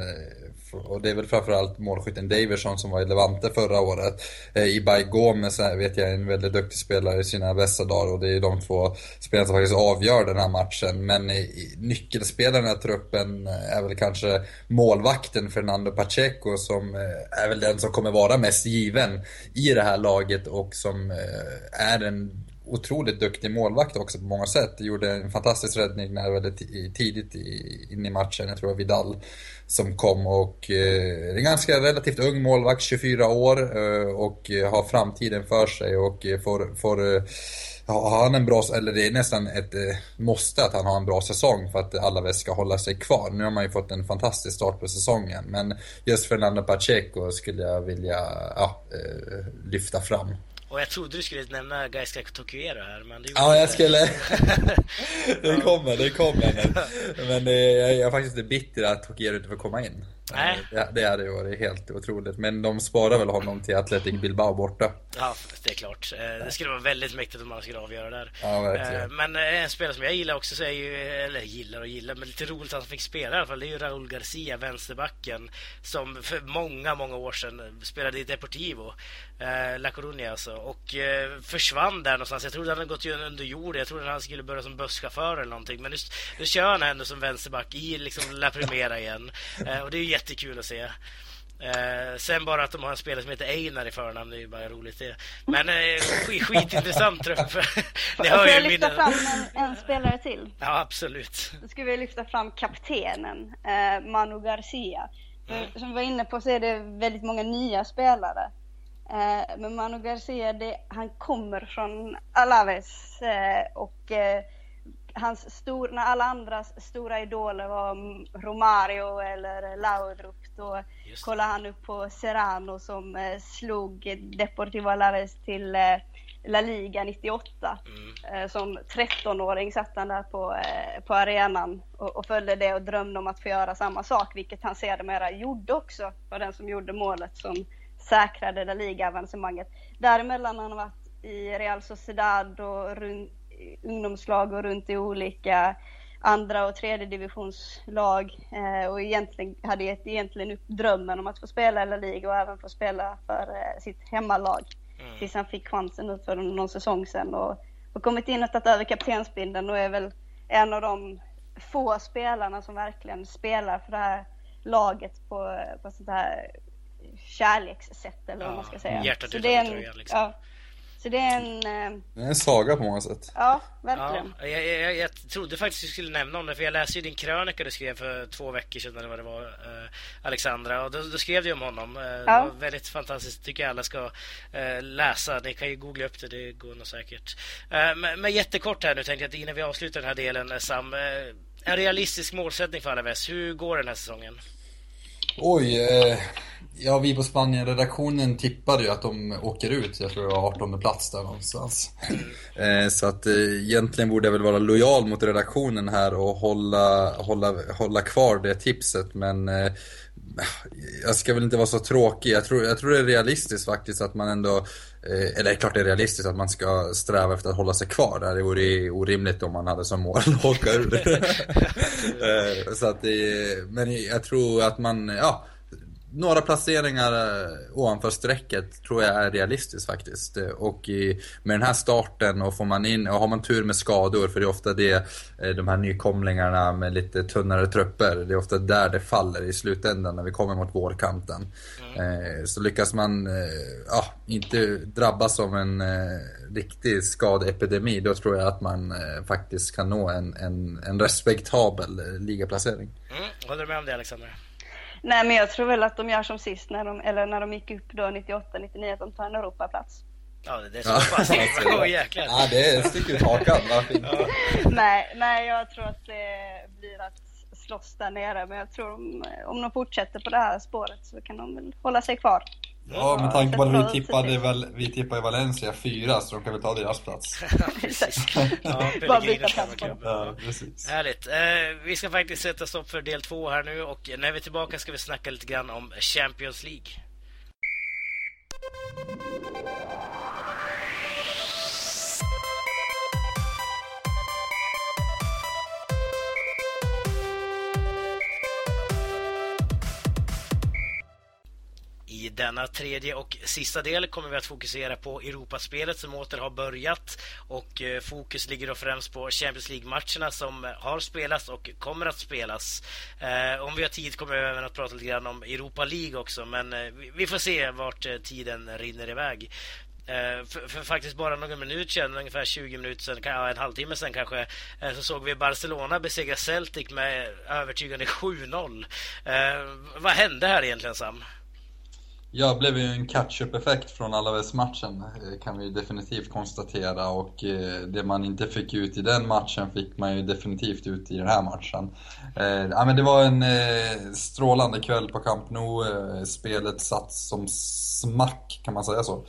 och det är väl framförallt målskytten Davidson som var i Levante förra året. Eh, Ibai Gomez vet jag är en väldigt duktig spelare i sina bästa dagar, och det är de två spelarna som faktiskt avgör den här matchen. Men eh, nyckelspelaren i truppen är väl kanske målvakten Fernando Pacheco som eh, är väl den som kommer vara mest given i det här laget och som eh, är en otroligt duktig målvakt också på många sätt. Gjorde en fantastisk räddning när väldigt tidigt in i matchen. Jag tror det var Vidal som kom och eh, en ganska relativt ung målvakt, tjugofyra år eh, och har framtiden för sig och får, får eh, har han en bra, eller det är nästan ett eh, måste att han har en bra säsong för att alla väl ska hålla sig kvar. Nu har man ju fått en fantastisk start på säsongen, men just Fernando Pacheco skulle jag vilja ja, eh, lyfta fram. Och jag trodde du skulle nämna Gaiska Tokuera här, men det gjorde ja, jag skulle. det kommer, det kommer. Men jag är faktiskt bitter att Tokuera inte får komma in. Nej. Det, det är det ju, det är helt otroligt. Men de sparar väl honom till Athletic Bilbao borta. Ja, det är klart. Det skulle vara väldigt mäktigt om man skulle avgöra där. Ja, verkligen. Men en spelare som jag gillar också så är ju, eller gillar och gillar, men lite roligt att han fick spela i alla fall, det är ju Raul Garcia, vänsterbacken, som för många, många år sedan spelade i Deportivo La Coruña alltså, och försvann där någonstans. Jag trodde han hade gått under jord. Jag trodde han skulle börja som busschaufför eller någonting. Men nu, nu kör han ändå som vänsterback i liksom La Primera igen. Och det är ju jättekul att se. Eh, sen bara att de har en spelare som heter Einar i förnamn, det är ju bara roligt det. Men eh, skit, skitintressant trupp. Får jag lyfta mina... fram en, en spelare till? Ja, absolut. Då skulle vi lyfta fram kaptenen eh, Manu Garcia. Mm. Som vi var inne på så är det väldigt många nya spelare. Eh, men Manu Garcia, det, han kommer från Alaves eh, och eh, hans stor, när alla andras stora idoler var Romario eller Laudrup, då kollade han upp på Serrano som eh, slog Deportivo Alaves till eh, La Liga nittioåtta. Mm. eh, Som tretton-åring satt han där på, eh, på arenan och, och följde det och drömde om att få göra samma sak, vilket han sedermera gjorde också. Var den som gjorde målet som säkrade La Liga-avancemanget. Däremellan har han varit i Real Sociedad och runt ungdomslag och runt i olika andra och tredje divisionslag eh, och egentligen hade gett egentligen upp drömmen om att få spela i La Liga och även få spela för eh, sitt hemmalag. Mm. Tills han fick chansen ut för någon säsong sedan och, och kommit in och tagit över kaptensbindeln och är väl en av de få spelarna som verkligen spelar för det här laget på, på sånt här kärlekssätt eller ja, vad man ska säga. Hjärtat utanför tröjan liksom. Ja. Så det är en... Eh... Det är en saga på många sätt. Ja, verkligen. Ja, jag, jag, jag trodde faktiskt att du skulle nämna om det, för jag läste ju din krönika du skrev för två veckor sedan när det var eh, Alexandra, och då, då skrev du om honom. Eh, ja. Det var väldigt fantastiskt, tycker jag alla ska eh, läsa. Ni kan ju googla upp det, det går nog säkert. Eh, men, men jättekort här nu tänkte jag att innan vi avslutar den här delen, Sam, eh, en realistisk målsättning för Alaves. Hur går den här säsongen? Oj, eh, ja, vi på Spanien-redaktionen tippade ju att de åker ut. Jag tror det var artonde plats där någonstans. eh, Så att eh, egentligen borde jag väl vara lojal mot redaktionen här och hålla, hålla, hålla kvar det tipset. Men eh, jag ska väl inte vara så tråkig. Jag tror, jag tror det är realistiskt faktiskt att man ändå eh, eller klart det är realistiskt att man ska sträva efter att hålla sig kvar där. Det vore orimligt om man hade som mål att åka ur. eh, så att, eh, men jag tror att man ja, några placeringar ovanför strecket tror jag är realistiskt faktiskt. Och i, med den här starten och får man in och har man tur med skador, för det är ofta det, de här nykomlingarna med lite tunnare trupper, det är ofta där det faller i slutändan när vi kommer mot vårkanten. Mm. Så lyckas man ja, inte drabbas av en riktig skadepidemi, då tror jag att man faktiskt kan nå en, en, en respektabel ligaplacering. Mm. Håller du med om det, Alexander? Nej, men jag tror väl att de gör som sist när de, eller när de gick upp då nittioåtta nittionio, att de tar en Europaplats. Ja, det är så pass. Åh, jäklar. Ja, det är ett stycke ut hakan. Ja. nej, nej, jag tror att det blir att slåss där nere. Men jag tror om, om de fortsätter på det här spåret så kan de väl hålla sig kvar. Ja, med tanke på att vi tippade, väl, vi tippade i Valencia fyra, så de kan väl ta deras plats. Ja, bara byta plats på. Ja, precis. Härligt. Eh, vi ska faktiskt sätta stopp för del två här nu, och när vi är tillbaka ska vi snacka lite grann om Champions League. I denna tredje och sista del kommer vi att fokusera på Europaspelet som åter har börjat, och fokus ligger då främst på Champions League-matcherna som har spelats och kommer att spelas. Om vi har tid kommer vi även att prata lite grann om Europa League också, men vi får se vart tiden rinner iväg. För, för faktiskt bara några minuter sedan, ungefär tjugo minuter sedan, ja, en halvtimme sedan kanske, så såg vi Barcelona besegra Celtic med övertygande sju noll. Vad hände här egentligen, Sam? Ja, det blev ju en catch-up-effekt från Alaves-matchen, kan vi definitivt konstatera, och det man inte fick ut i den matchen fick man ju definitivt ut i den här matchen. Ja, men det var en strålande kväll på Camp Nou, spelet satt som smack, kan man säga så.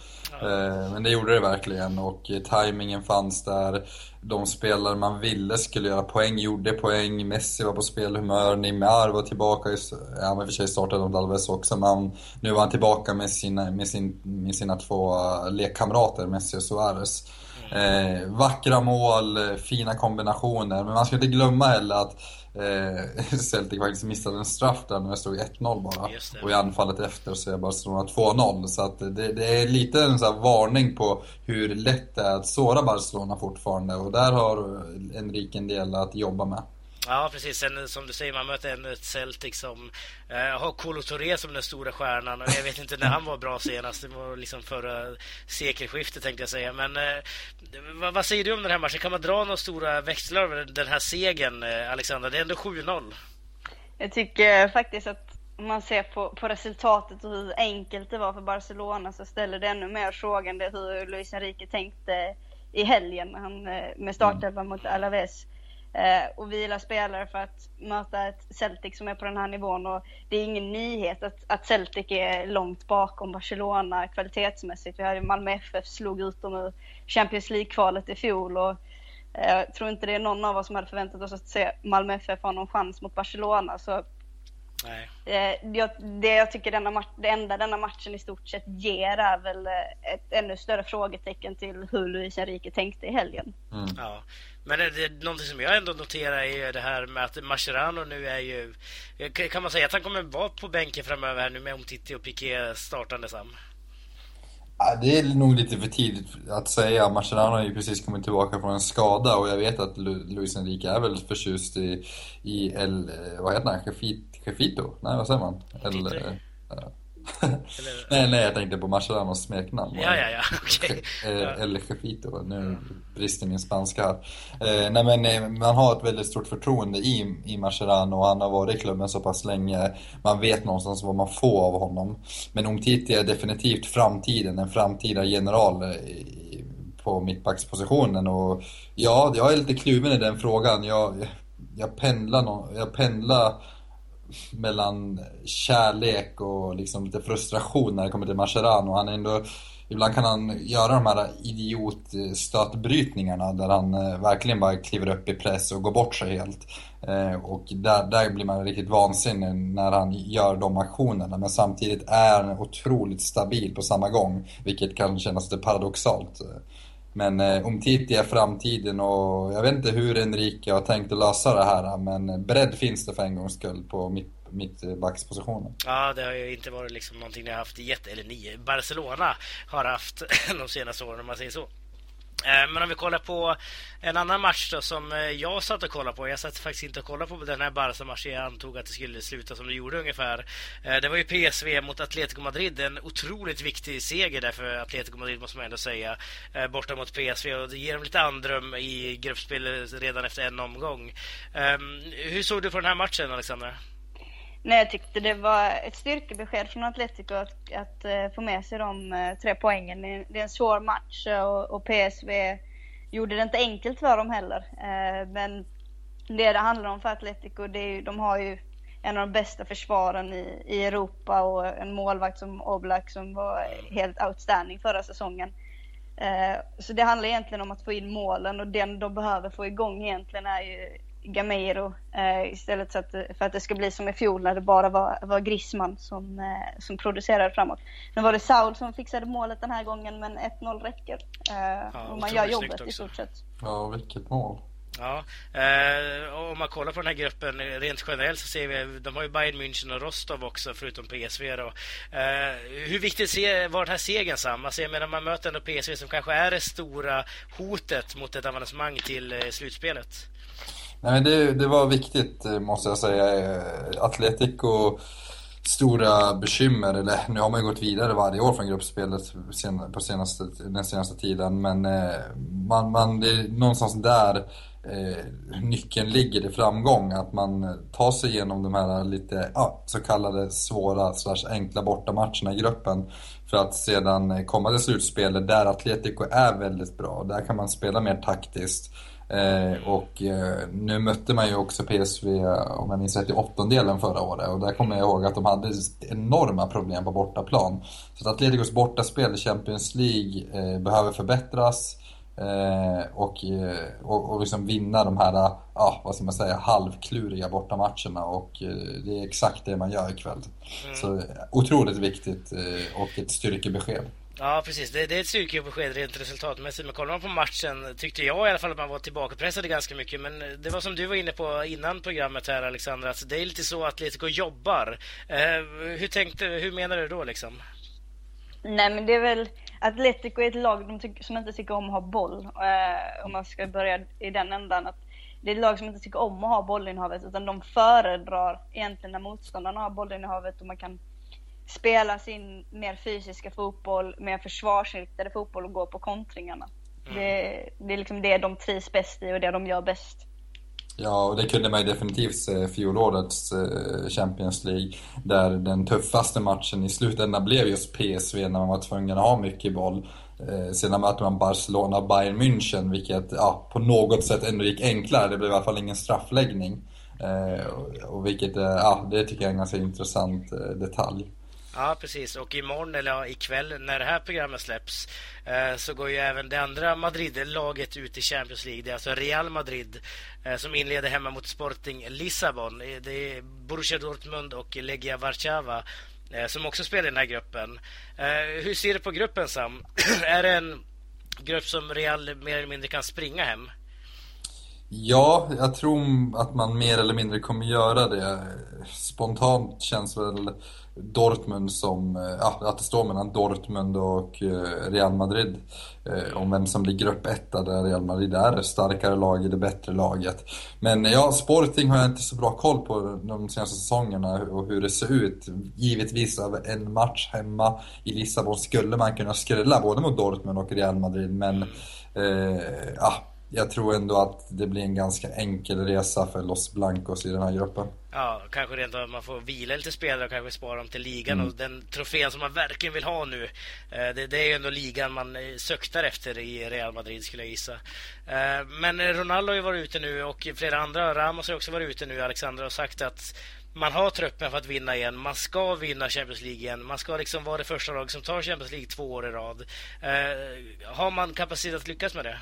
Men det gjorde det verkligen, och tajmingen fanns där. De spelare man ville skulle göra poäng gjorde poäng. Messi var på spelhumör, Neymar var tillbaka. Ja, men för sig startade de Alves också, men nu var han tillbaka med sina, med sin, med sina två lekkamrater, Messi och Suarez. Eh, vackra mål, fina kombinationer. Men man ska inte glömma heller att eh, Celtic faktiskt missade en straff där när det stod ett noll bara. Och i anfallet efter så är Barcelona två noll. Så att det, det är lite en sån här varning på hur lätt det är att såra Barcelona fortfarande. Och där har Enrique en del att jobba med. Ja, precis. Sen, som du säger, man möter ännu ett Celtic som eh, har Colo Torres som den stora stjärnan. Och jag vet inte när han var bra senast. Det var liksom förra sekelskiftet, tänkte jag säga. Men eh, vad, vad säger du om den här matchen? Kan man dra några stora växlar över den här segern, eh, Alexander? Det är ändå sju noll. Jag tycker faktiskt att om man ser på, på resultatet och hur enkelt det var för Barcelona, så ställer det ännu mer frågan det hur Luis Enrique tänkte i helgen när han med startelvan mot Alaves. Och vila spelare för att möta ett Celtic som är på den här nivån. Och det är ingen nyhet att, att Celtic är långt bakom Barcelona kvalitetsmässigt. Vi hade Malmö F F slog ut dem ur Champions League-kvalet i fjol. Och jag eh, tror inte det är någon av oss som hade förväntat oss att se Malmö F F ha någon chans mot Barcelona. Så nej. Eh, det, det jag tycker denna match, det enda denna matchen i stort sett ger är väl ett ännu större frågetecken till hur Luis Enrique tänkte i helgen. Mm. Ja. Men det, någonting som jag ändå noterar är ju det här med att Mascherano nu är ju, kan man säga att han kommer vara på bänken framöver här nu med om Titti och Piqué startande, Sam? Ja, det är nog lite för tidigt att säga. Mascherano har ju precis kommit tillbaka från en skada, och jag vet att Luis Enrique är väl förtjust i, i El, vad heter han? Jefito? Nej, vad säger man? El, Eller... nej, nej, jag tänkte på Marcelanos smeknamn. Ja, ja, ja, okej. Okay. Ja. El Jefito, nu brister min spanska här. Eh, nej, men nej, man har ett väldigt stort förtroende i, i Marcelano, och han har varit i klubben så pass länge. Man vet någonstans vad man får av honom. Men Umtiti är definitivt framtiden, en framtida general i, på mittbackspositionen. Och ja, jag är lite kluven i den frågan. Jag, jag pendlar... No, jag pendlar mellan kärlek och liksom lite frustration när det kommer till Mascherano. Han är ändå, ibland kan han göra de här idiotstötbrytningarna där han verkligen bara kliver upp i press och går bort sig helt. Och där, där blir man riktigt vansinnig när han gör de aktionerna. Men samtidigt är han otroligt stabil på samma gång, vilket kan kännas lite paradoxalt. Men eh, Umtiti är framtiden, och jag vet inte hur Enrique har tänkt att lösa det här, men bredd finns det för en gångs skull på mitt, mitt backspositionen. Ja, det har ju inte varit liksom någonting ni har haft i jätte, eller ni, Barcelona har haft de senaste åren, om man säger så. Men om vi kollar på en annan match då, som jag satt och kollade på. Jag satt faktiskt inte och kollade på den här Barca-matchen. Jag antog att det skulle sluta som det gjorde ungefär. Det var ju P S V mot Atletico Madrid. En otroligt viktig seger där för Atletico Madrid, måste man ändå säga, borta mot P S V. Och det ger dem lite andrum i gruppspel redan efter en omgång. Hur såg du på den här matchen, Alexandra? Nej, jag tyckte det var ett styrkebesked från Atletico att, att uh, få med sig de uh, tre poängen. Det är en svår match, och, och P S V gjorde det inte enkelt för dem heller. Uh, men det det handlar om för Atletico, det är ju, de har ju en av de bästa försvaren i, i Europa, och en målvakt som Oblak som var helt outstanding förra säsongen. Uh, så det handlar egentligen om att få in målen, och den de behöver få igång egentligen är ju Gameiro, eh, istället så att, för att det ska bli som i fjol när det bara var, var Griezmann som, eh, som producerade framåt. Nu var det Saul som fixade målet den här gången, men ett noll räcker. Eh, ja, och man gör jobbet i stort sett. Ja, vilket mål. Ja, eh, och om man kollar på den här gruppen rent generellt så ser vi, de har ju Bayern München och Rostov också, förutom P S V då. Eh, hur viktigt var den här segern, Sam? Alltså, jag menar, man möter ändå P S V som kanske är det stora hotet mot ett avancemang till eh, slutspelet. Nej, men det, det var viktigt, måste jag säga. Atletico stora bekymmer, eller nu har man ju gått vidare varje år från gruppspelet sen, på senaste, den senaste tiden, men man, man, det är någonstans där eh, nyckeln ligger i framgång, att man tar sig igenom de här lite ja, så kallade svåra slash enkla bortamatcherna i gruppen, för att sedan komma till slutspelet där Atletico är väldigt bra. Där kan man spela mer taktiskt. Eh, och eh, nu mötte man ju också P S V, om jag minns rätt, i åttondelen förra året, och där kommer jag ihåg att de hade enorma problem på bortaplan. Så att Atleticos bortaspel i Champions League eh, behöver förbättras eh, och, och, och liksom vinna de här ah, vad ska man säga, halvkluriga bortamatcherna, och eh, det är exakt det man gör ikväll. Mm. Så otroligt viktigt eh, och ett styrkebesked. Ja, precis. Det, det är ett styrkebesked rent resultatmässigt. Men kollar man på matchen tyckte jag i alla fall att man var tillbakapressade ganska mycket. Men det var som du var inne på innan programmet här, Alexandra, alltså, det är lite så att Atletico jobbar. Eh, hur tänkte, hur menar du då liksom? Nej, men det är väl Atletico är ett lag de tycker, som inte tycker om att ha boll. Eh, om man ska börja i den ändan, att det är ett lag som inte tycker om att ha bollinnehavet, utan de föredrar egentligen när motståndarna har bollinnehavet och man kan spela sin mer fysiska fotboll, mer försvarsinriktade fotboll och gå på kontringarna. Mm. Det, det är liksom det de trivs bäst i och det de gör bäst. Ja, och det kunde man ju definitivt se fjolårets Champions League, där den tuffaste matchen i slutändan blev just P S V när man var tvungen att ha mycket boll. Sedan möter man Barcelona och Bayern München, vilket ja, på något sätt ändå gick enklare. Det blev i alla fall ingen straffläggning, och vilket ja, det tycker jag är en ganska intressant detalj. Ja, precis. Och imorgon, eller ikväll när det här programmet släpps, eh, så går ju även det andra Madrid-laget ut i Champions League. Det är alltså Real Madrid eh, som inleder hemma mot Sporting Lissabon. Det är Borussia Dortmund och Legia Warszawa eh, som också spelar i den här gruppen. Eh, hur ser du på gruppen, Sam? Är det en grupp som Real mer eller mindre kan springa hem? Ja, jag tror att man mer eller mindre kommer göra det. Spontant känns väl Dortmund som, ja, att det står mellan Dortmund och Real Madrid om vem som blir grupp ett, där Real Madrid är starkare lag i det bättre laget. Men ja, Sporting har jag inte så bra koll på de senaste säsongerna och hur det ser ut. Givetvis över en match hemma i Lissabon skulle man kunna skrälla både mot Dortmund och Real Madrid, men eh, ja, jag tror ändå att det blir en ganska enkel resa för Los Blancos i den här gruppen. Ja, kanske rent att man får vila lite spelare och kanske spara dem till ligan. Mm. Och den trofén som man verkligen vill ha nu, det, det är ju ändå ligan man söktar efter i Real Madrid, skulle jag gissa. Men Ronaldo har ju varit ute nu och flera andra, Ramos har också varit ute nu, Alexandra har sagt att man har truppen för att vinna igen. Man ska vinna Champions League igen. Man ska liksom vara det första lag som tar Champions League två år i rad. Har man kapacitet att lyckas med det?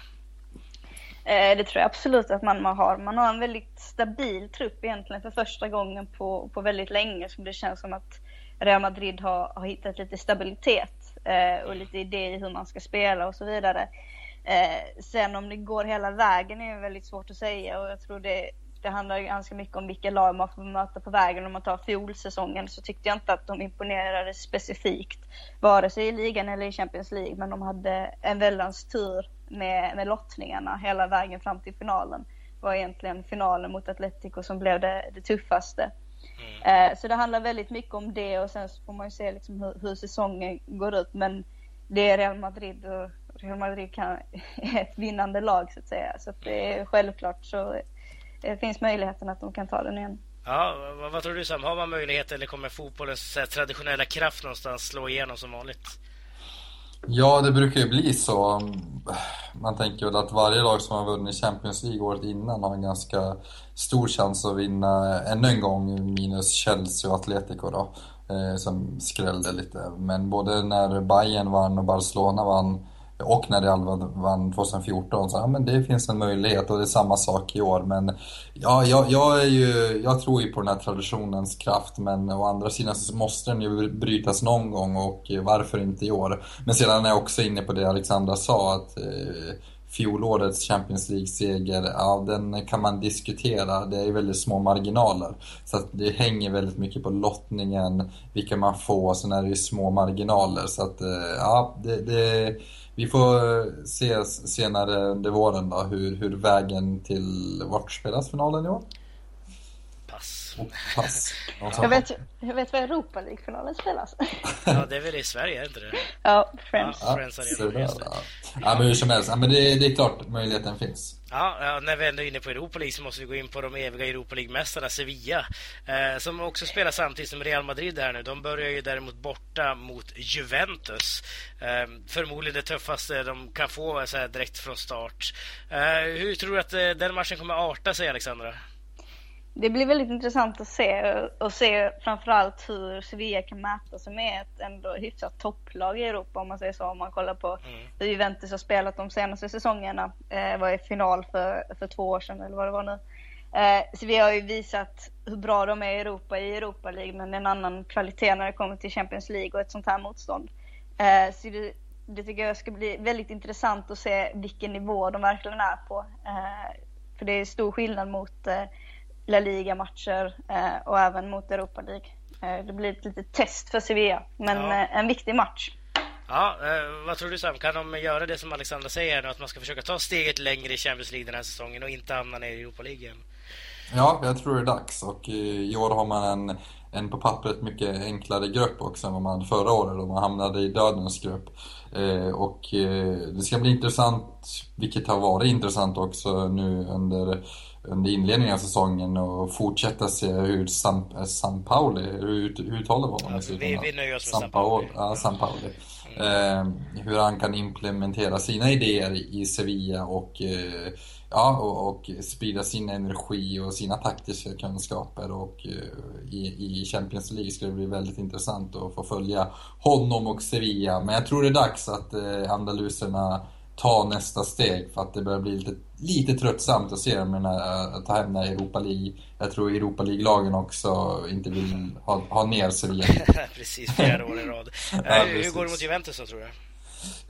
Det tror jag absolut att man har. Man har en väldigt stabil trupp egentligen för första gången på, på väldigt länge. Så det känns som att Real Madrid har, har hittat lite stabilitet eh, och lite idé i hur man ska spela och så vidare. Eh, sen om det går hela vägen är väldigt svårt att säga, och jag tror det, det handlar ganska mycket om vilka lag man får möta på vägen. Om man tar fjolsäsongen så tyckte jag inte att de imponerade specifikt vare sig i ligan eller i Champions League, men de hade en väldans tur med, med lottningarna hela vägen fram till finalen. Det var egentligen finalen mot Atletico som blev det, det tuffaste. Mm. Eh, så det handlar väldigt mycket om det, och sen så får man ju se liksom hur, hur säsongen går ut. Men det är Real Madrid, och Real Madrid kan, är ett vinnande lag så att säga. Så att det är självklart så eh, finns möjligheten att de kan ta den igen. Ja, vad, vad tror du Sam? Har man möjlighet, eller kommer fotbollens traditionella kraft någonstans slå igenom som vanligt? Ja, det brukar ju bli så. Man tänker väl att varje lag som har vunnit Champions League året innan har en ganska stor chans att vinna ännu en gång, minus Chelsea och Atletico då, eh, som skrällde lite. Men både när Bayern vann och Barcelona vann och när Real vann tjugohundrafjorton så ja, men det finns en möjlighet, och det är samma sak i år. Men ja, jag, jag, är ju, jag tror ju på den här traditionens kraft, men å andra sidan så måste den ju brytas någon gång, och varför inte i år? Men sedan är jag också inne på det Alexandra sa, att eh, fjolårets Champions League-seger, ja, den kan man diskutera. Det är väldigt små marginaler. Så att det hänger väldigt mycket på lottningen, vilka man får, så när det är små marginaler. Så att eh, ja, det... det vi får se senare under våren då, hur, hur vägen till vart spelas finalen i år? Pass. Oh, pass. jag, vet, jag vet vad Europa League-finalen spelas. Ja, det är väl i Sverige, inte det? Ja, Friends. Ja, Friends Arena, just det. Ja, men hur som helst. Ja, men det, det är klart möjligheten finns. Ja, när vi ändå är inne på Europa League så måste vi gå in på de eviga Europa League-mästarna Sevilla, eh, som också spelar samtidigt som Real Madrid här nu. De börjar ju däremot borta mot Juventus, eh, förmodligen det tuffaste de kan få så här direkt från start. eh, Hur tror du att eh, den matchen kommer arta sig, Alexandra? Det blir väldigt intressant att se, och se framförallt hur Sevilla kan mäta sig med ett ändå hyfsat topplag i Europa, om man säger så. Om man kollar på mm. hur Juventus har spelat de senaste säsongerna, eh, var i final för, för två år sedan eller vad det var nu. Eh, Sevilla har ju visat hur bra de är i Europa i Europa League, men en annan kvalitet när det kommer till Champions League och ett sånt här motstånd. Eh, så det, det tycker jag ska bli väldigt intressant att se vilken nivå de verkligen är på. Eh, för det är stor skillnad mot... Eh, La Liga-matcher eh, och även mot Europa League. Eh, det blir ett litet test för Sevilla, men ja. eh, en viktig match. Ja, eh, vad tror du Sam? Kan de göra det som Alexandra säger nu, att man ska försöka ta steget längre i Champions League den här säsongen och inte hamna ner i Europa League? Ja, jag tror det är dags, och i år har man en, en på pappret mycket enklare grupp också än vad man förra året då man hamnade i dödens grupp. Eh, och eh, det ska bli intressant, vilket har varit intressant också nu under under inledningen av säsongen, och fortsätta se hur Sam, Sampaoli, hur, hur uttalar man honom? Ja, vi, vi nöjer oss med Sampaoli. Ja, Sampaoli. Mm. Eh, hur han kan implementera sina idéer i Sevilla och, eh, ja, och, och sprida sin energi och sina taktiska kunskaper, och eh, i, i Champions League ska det bli väldigt intressant att få följa honom och Sevilla. Men jag tror det är dags att eh, andaluserna ta nästa steg, för att det börjar bli lite, lite tröttsamt att se dem att ta hem när Europa League. Jag tror Europa League-lagen också inte vill ha, ha ner Sevilla. Precis, flera år i rad. Ja, hur går det mot Juventus då, tror jag?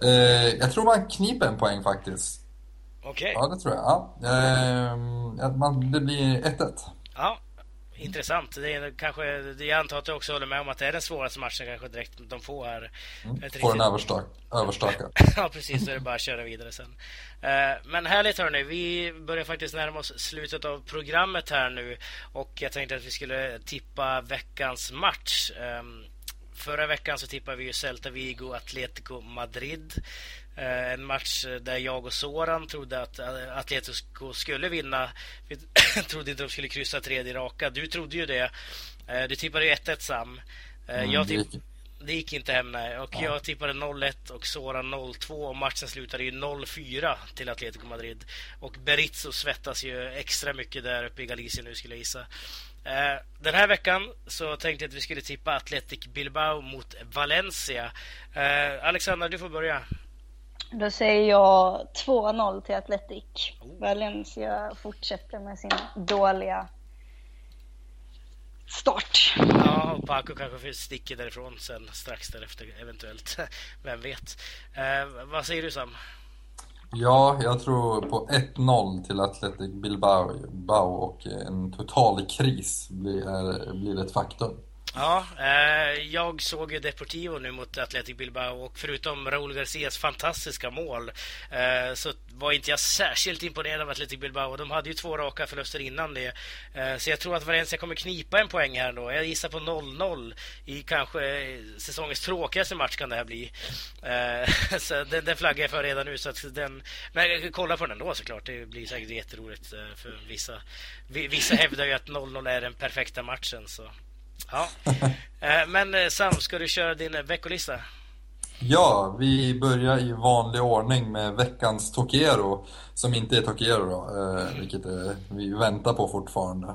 Eh, jag tror man kniper en poäng faktiskt. Okej. Ja, det tror jag. Ja. Ehm, man, det blir ett ett. Ja, intressant. Det är kanske, jag antar att jag också håller med om att det är den svåraste matchen kanske direkt de får här. Mm, får riktigt... en överstak, överstakad. Ja, precis. Så är det bara att köra vidare sen. Ehm, men härligt hörni, vi börjar faktiskt närma oss slutet av programmet här nu. Och jag tänkte att vi skulle tippa veckans match. Ehm, förra veckan så tippade vi ju Celta Vigo, Atletico Madrid. En match där jag och Soran trodde att Atletico skulle vinna. Vi trodde inte de skulle kryssa tredje raka. Du trodde ju det. Du tippade ju ett ett, Sam. Mm, jag tipp... det, gick. det gick inte hem, nej. Och ja. Jag tippade noll ett och Soran noll två. Och matchen slutade ju noll fyra till Atletico Madrid. Och Berizzo svettas ju extra mycket där uppe i Galicien nu, skulle jag gissa. Den här veckan så tänkte jag att vi skulle tippa Athletic Bilbao mot Valencia. Alexandra, du får börja. Då säger jag två noll till Athletic. Oh. Valencia fortsätter med sin dåliga start. Ja, och Paco kanske sticker därifrån sen strax därefter eventuellt. Vem vet. Eh, vad säger du, Sam? Ja, jag tror på ett noll till Athletic Bilbao och en total kris blir, blir ett faktum. Ja, eh, jag såg ju Deportivo nu mot Athletic Bilbao och förutom Raul Garcias fantastiska mål eh, så var inte jag särskilt imponerad av Athletic Bilbao. De hade ju två raka förluster innan det. Eh, så jag tror att Valencia kommer knipa en poäng här då. Jag gissar på noll noll i kanske säsongens tråkigaste match kan det här bli. Eh, så den, den flaggar jag för redan nu. Så att den, men kolla på den då såklart. Det blir säkert jätteroligt för vissa. Vissa hävdar ju att noll noll är den perfekta matchen så... Ja, men Sam, ska du köra din veckolista? Ja, vi börjar i vanlig ordning med veckans Tokiero, som inte är Tokiero då, vilket vi väntar på fortfarande.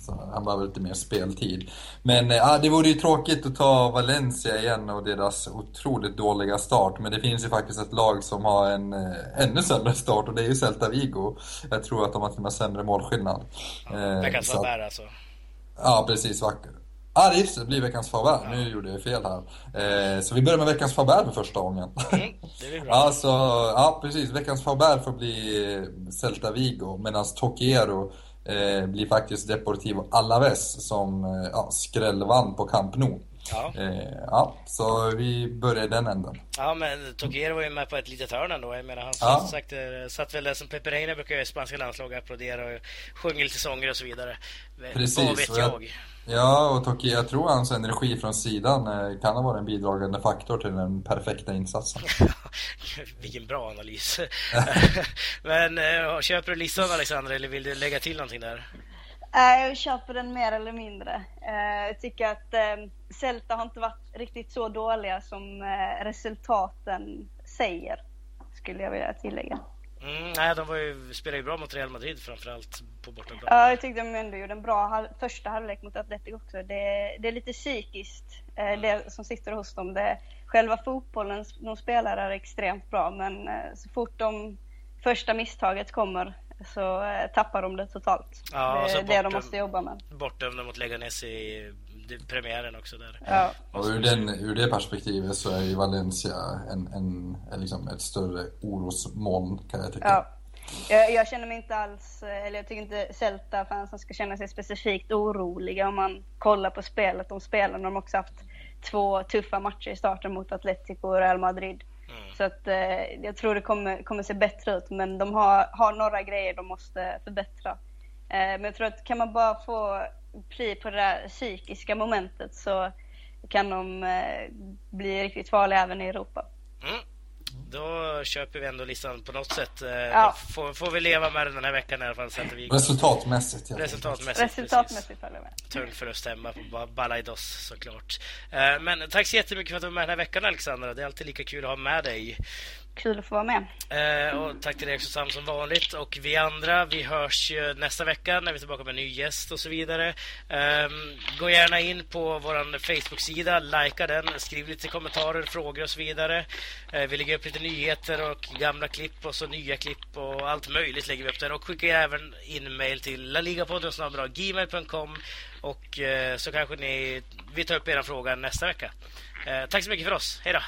Så han behöver lite mer speltid. Men ja, det vore ju tråkigt att ta Valencia igen och deras otroligt dåliga start. Men det finns ju faktiskt ett lag som har en ännu sämre start och det är ju Celta Vigo. Jag tror att de har till och med sämre målskillnad. Ja, veckans var bär alltså. Ja, precis. Vacker. Ja, just det, det blir veckans favär. Ja. Nu gjorde jag fel här. Eh, så vi börjar med veckans favär för första gången. Mm, det blir bra. Alltså, ja, precis. Veckans favär får bli Celta Vigo, medan Tokiero eh, blir faktiskt Deportivo Alaves som eh, ja, skrällvann på Camp Nou. Ja. Eh, ja, så vi börjar den änden. Ja, men Tokiero var ju med på ett litet hörn ändå. Jag menar, han ja. sagt, satt väl där som Pepe Reina brukar göra i spanska landslag, applådera och sjunger lite sånger och så vidare. Precis. Vad vet jag? jag. Ja, och Tokiero, jag tror hans energi från sidan kan ha varit en bidragande faktor till den perfekta insatsen. Vilken bra analys. Men köper du listan, Alexander, eller vill du lägga till någonting där? Jag köper den mer eller mindre. Jag tycker att Celta har inte varit riktigt så dåliga som resultaten säger, skulle jag vilja tillägga. Mm, nej, de var ju, spelade ju bra mot Real Madrid framförallt på bortaplan. Ja, jag tyckte de ändå gjorde en bra halv, första halvlek mot Atletico också. Det, det är lite psykiskt, mm. det som sitter hos dem. Det, själva fotbollen, de spelar är extremt bra, men så fort de första misstaget kommer så tappar de det totalt. Ja, det är det de måste jobba med. Bortdömda mot Leganes i premiären också där. Ja. Och ur, den, ur det perspektivet så är ju Valencia en, en, en, liksom ett större orosmoln kan jag tycka. Ja. Jag, jag känner mig inte alls, eller jag tycker inte Celta fansen ska känna sig specifikt oroliga om man kollar på spelet. De spelar, de har också haft två tuffa matcher i starten mot Atletico och Real Madrid. Mm. Så att eh, jag tror det kommer, kommer se bättre ut. Men de har, har några grejer de måste förbättra. eh, Men jag tror att kan man bara få pli på det där psykiska momentet, så kan de eh, bli riktigt farliga även i Europa. Mm. Då köper vi ändå listan på något sätt. Ja. Får, får vi leva med den här veckan i alla fall. Resultatmässigt. Resultatmässigt. Resultatmässigt följer med. Tung förlust hemma på Balaidos såklart. Men tack så jättemycket för att du var med den här veckan, Alexandra. Det är alltid lika kul att ha med dig. Kul att få vara med. Eh, och tack till dig också, Sam, som vanligt. Och vi andra, vi hörs ju nästa vecka när vi är tillbaka med en ny gäst och så vidare. Eh, gå gärna in på vår Facebook-sida, likea den, skriv lite kommentarer, frågor och så vidare. Eh, vi lägger upp lite nyheter och gamla klipp och så nya klipp och allt möjligt lägger vi upp där. Och skicka även in mail till laligapodden snabel-a gmail punkt com och eh, så kanske ni, vi tar upp era fråga nästa vecka. Eh, tack så mycket för oss. Hej då!